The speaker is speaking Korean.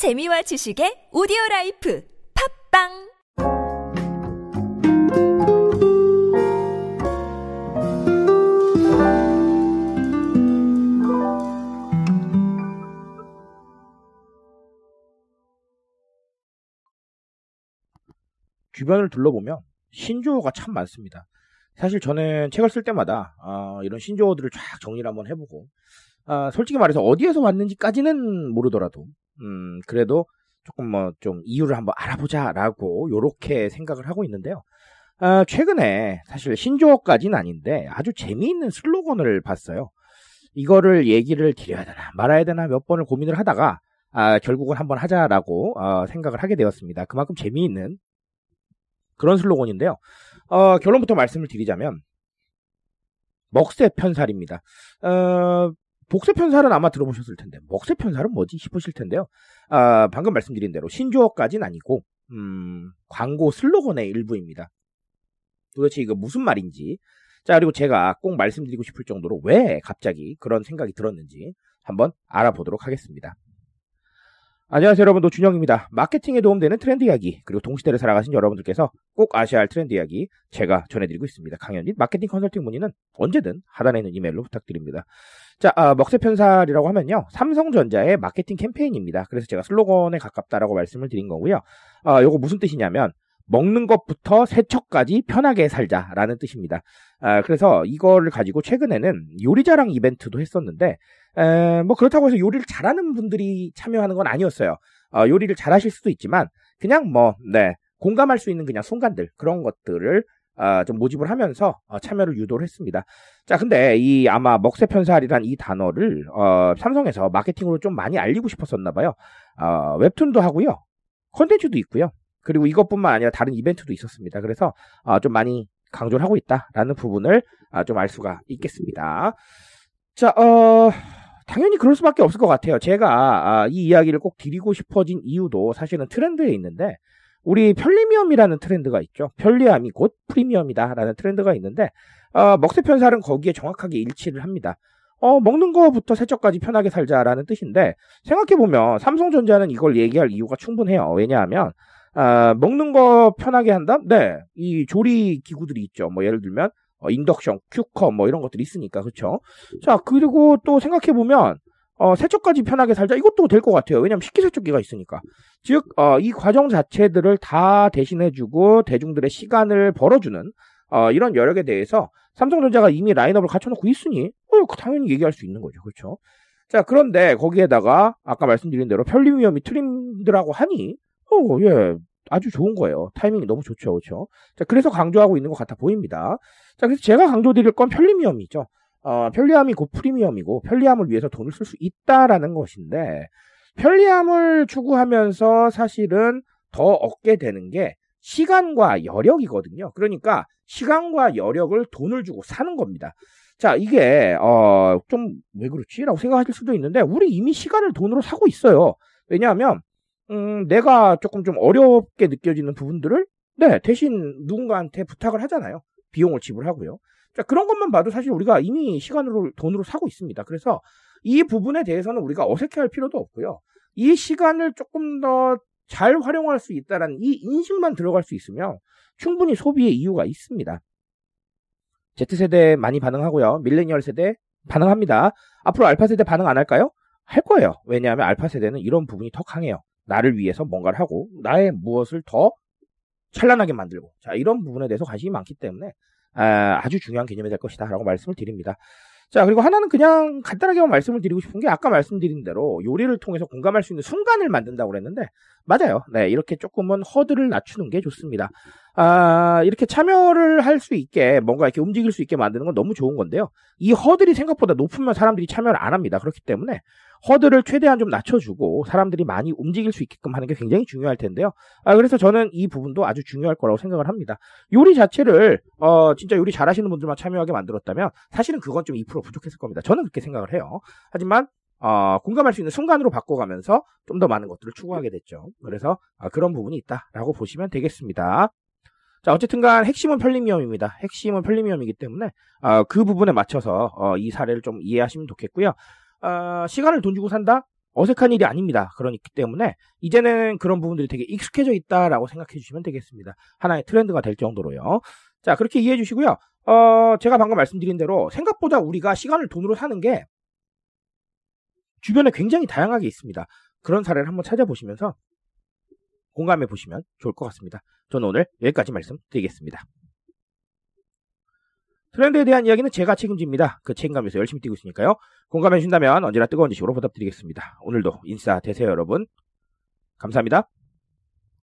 재미와 지식의 오디오라이프 팟빵 주변을 둘러보면 신조어가 참 많습니다. 사실 저는 책을 쓸 때마다 이런 신조어들을 쫙 정리를 한번 해보고 솔직히 말해서 어디에서 왔는지까지는 모르더라도 그래도 조금 뭐 좀 이유를 한번 알아보자라고 요렇게 생각을 하고 있는데요. 최근에 사실 신조어까지는 아닌데 아주 재미있는 슬로건을 봤어요. 이거를 얘기를 드려야 되나 말아야 되나 몇 번을 고민을 하다가 결국은 한번 하자라고 생각을 하게 되었습니다. 그만큼 재미있는 그런 슬로건인데요. 결론부터 말씀을 드리자면 먹쇠편살입니다. 복쇠편살은 아마 들어보셨을 텐데 먹쇠편살은 뭐지 싶으실 텐데요. 방금 말씀드린 대로 신조어까지는 아니고 광고 슬로건의 일부입니다. 도대체 이거 무슨 말인지, 자 그리고 제가 꼭 말씀드리고 싶을 정도로 왜 갑자기 그런 생각이 들었는지 한번 알아보도록 하겠습니다. 안녕하세요 여러분, 노준영입니다. 마케팅에 도움되는 트렌드 이야기, 그리고 동시대를 살아가신 여러분들께서 꼭 아셔야 할 트렌드 이야기 제가 전해드리고 있습니다. 강연 및 마케팅 컨설팅 문의는 언제든 하단에 있는 이메일로 부탁드립니다. 자, 먹쇠편살이라고 하면요, 삼성전자의 마케팅 캠페인입니다. 그래서 제가 슬로건에 가깝다라고 말씀을 드린 거고요. 요거 무슨 뜻이냐면 먹는 것부터 세척까지 편하게 살자라는 뜻입니다. 그래서 이거를 가지고 최근에는 요리자랑 이벤트도 했었는데 뭐 그렇다고 해서 요리를 잘하는 분들이 참여하는 건 아니었어요. 요리를 잘하실 수도 있지만 그냥 뭐 공감할 수 있는 그냥 순간들, 그런 것들을 좀 모집을 하면서 참여를 유도를 했습니다. 자, 근데 이 아마 먹쇠편살이란 이 단어를 삼성에서 마케팅으로 좀 많이 알리고 싶었었나 봐요. 웹툰도 하고요, 콘텐츠도 있고요. 그리고 이것뿐만 아니라 다른 이벤트도 있었습니다. 그래서 좀 많이 강조를 하고 있다라는 부분을 좀 알 수가 있겠습니다. 자, 당연히 그럴 수밖에 없을 것 같아요. 제가 이 이야기를 꼭 드리고 싶어진 이유도 사실은 트렌드에 있는데, 우리 편리미엄이라는 트렌드가 있죠. 편리함이 곧 프리미엄이다라는 트렌드가 있는데 먹쇠편살은 거기에 정확하게 일치를 합니다. 먹는 거부터 세척까지 편하게 살자라는 뜻인데, 생각해보면 삼성전자는 이걸 얘기할 이유가 충분해요. 왜냐하면 먹는 거 편하게 한다? 이 조리 기구들이 있죠. 뭐 예를 들면 인덕션, 큐컴 뭐 이런 것들이 있으니까, 그렇죠? 자, 그리고 또 생각해보면 세척까지 편하게 살자, 이것도 될 것 같아요. 왜냐면 식기세척기가 있으니까. 즉 이 과정 자체들을 다 대신해주고 대중들의 시간을 벌어주는 이런 여력에 대해서 삼성전자가 이미 라인업을 갖춰놓고 있으니 당연히 얘기할 수 있는 거죠, 그렇죠? 자, 그런데 거기에다가 아까 말씀드린 대로 편리미엄이 트렌드라고 하니 예, 아주 좋은 거예요. 타이밍이 너무 좋죠, 그렇죠? 자, 그래서 강조하고 있는 것 같아 보입니다. 자, 그래서 제가 강조드릴 건 편리미엄이죠. 편리함이 곧 프리미엄이고 편리함을 위해서 돈을 쓸 수 있다라는 것인데, 편리함을 추구하면서 사실은 더 얻게 되는 게 시간과 여력이거든요. 그러니까 시간과 여력을 돈을 주고 사는 겁니다. 자, 이게 좀 왜 그렇지라고 생각하실 수도 있는데, 우리 이미 시간을 돈으로 사고 있어요. 왜냐하면 내가 조금 좀 어렵게 느껴지는 부분들을 대신 누군가한테 부탁을 하잖아요. 비용을 지불하고요. 자, 그런 것만 봐도 사실 우리가 이미 시간으로 돈으로 사고 있습니다. 그래서 이 부분에 대해서는 우리가 어색해할 필요도 없고요. 이 시간을 조금 더 잘 활용할 수 있다는 이 인식만 들어갈 수 있으면 충분히 소비의 이유가 있습니다. Z세대 많이 반응하고요. 밀레니얼 세대 반응합니다. 앞으로 알파 세대 반응 안 할까요? 할 거예요. 왜냐하면 알파 세대는 이런 부분이 더 강해요. 나를 위해서 뭔가를 하고 나의 무엇을 더 찬란하게 만들고, 자, 이런 부분에 대해서 관심이 많기 때문에 아주 중요한 개념이 될 것이다 라고 말씀을 드립니다. 자, 그리고 하나는 그냥 간단하게만 말씀을 드리고 싶은 게, 아까 말씀드린 대로 요리를 통해서 공감할 수 있는 순간을 만든다고 그랬는데 맞아요. 이렇게 조금은 허들을 낮추는 게 좋습니다. 이렇게 참여를 할 수 있게, 뭔가 이렇게 움직일 수 있게 만드는 건 너무 좋은 건데요. 이 허들이 생각보다 높으면 사람들이 참여를 안 합니다. 그렇기 때문에 허들을 최대한 좀 낮춰주고 사람들이 많이 움직일 수 있게끔 하는 게 굉장히 중요할 텐데요. 그래서 저는 이 부분도 아주 중요할 거라고 생각을 합니다. 요리 자체를 진짜 요리 잘하시는 분들만 참여하게 만들었다면 사실은 그건 좀 2% 부족했을 겁니다. 저는 그렇게 생각을 해요. 하지만 공감할 수 있는 순간으로 바꿔가면서 좀 더 많은 것들을 추구하게 됐죠. 그래서 그런 부분이 있다라고 보시면 되겠습니다. 자, 어쨌든간 핵심은 편리미엄입니다. 핵심은 편리미엄이기 때문에 그 부분에 맞춰서 이 사례를 좀 이해하시면 좋겠고요. 시간을 돈 주고 산다? 어색한 일이 아닙니다. 그렇기 때문에 이제는 그런 부분들이 되게 익숙해져 있다라고 생각해 주시면 되겠습니다. 하나의 트렌드가 될 정도로요. 자, 그렇게 이해해 주시고요. 제가 방금 말씀드린 대로 생각보다 우리가 시간을 돈으로 사는 게 주변에 굉장히 다양하게 있습니다. 그런 사례를 한번 찾아보시면서 공감해 보시면 좋을 것 같습니다. 저는 오늘 여기까지 말씀드리겠습니다. 트렌드에 대한 이야기는 제가 책임집니다. 그 책임감에서 열심히 뛰고 있으니까요. 공감해 주신다면 언제나 뜨거운 지식으로 보답드리겠습니다. 오늘도 인싸 되세요, 여러분. 감사합니다.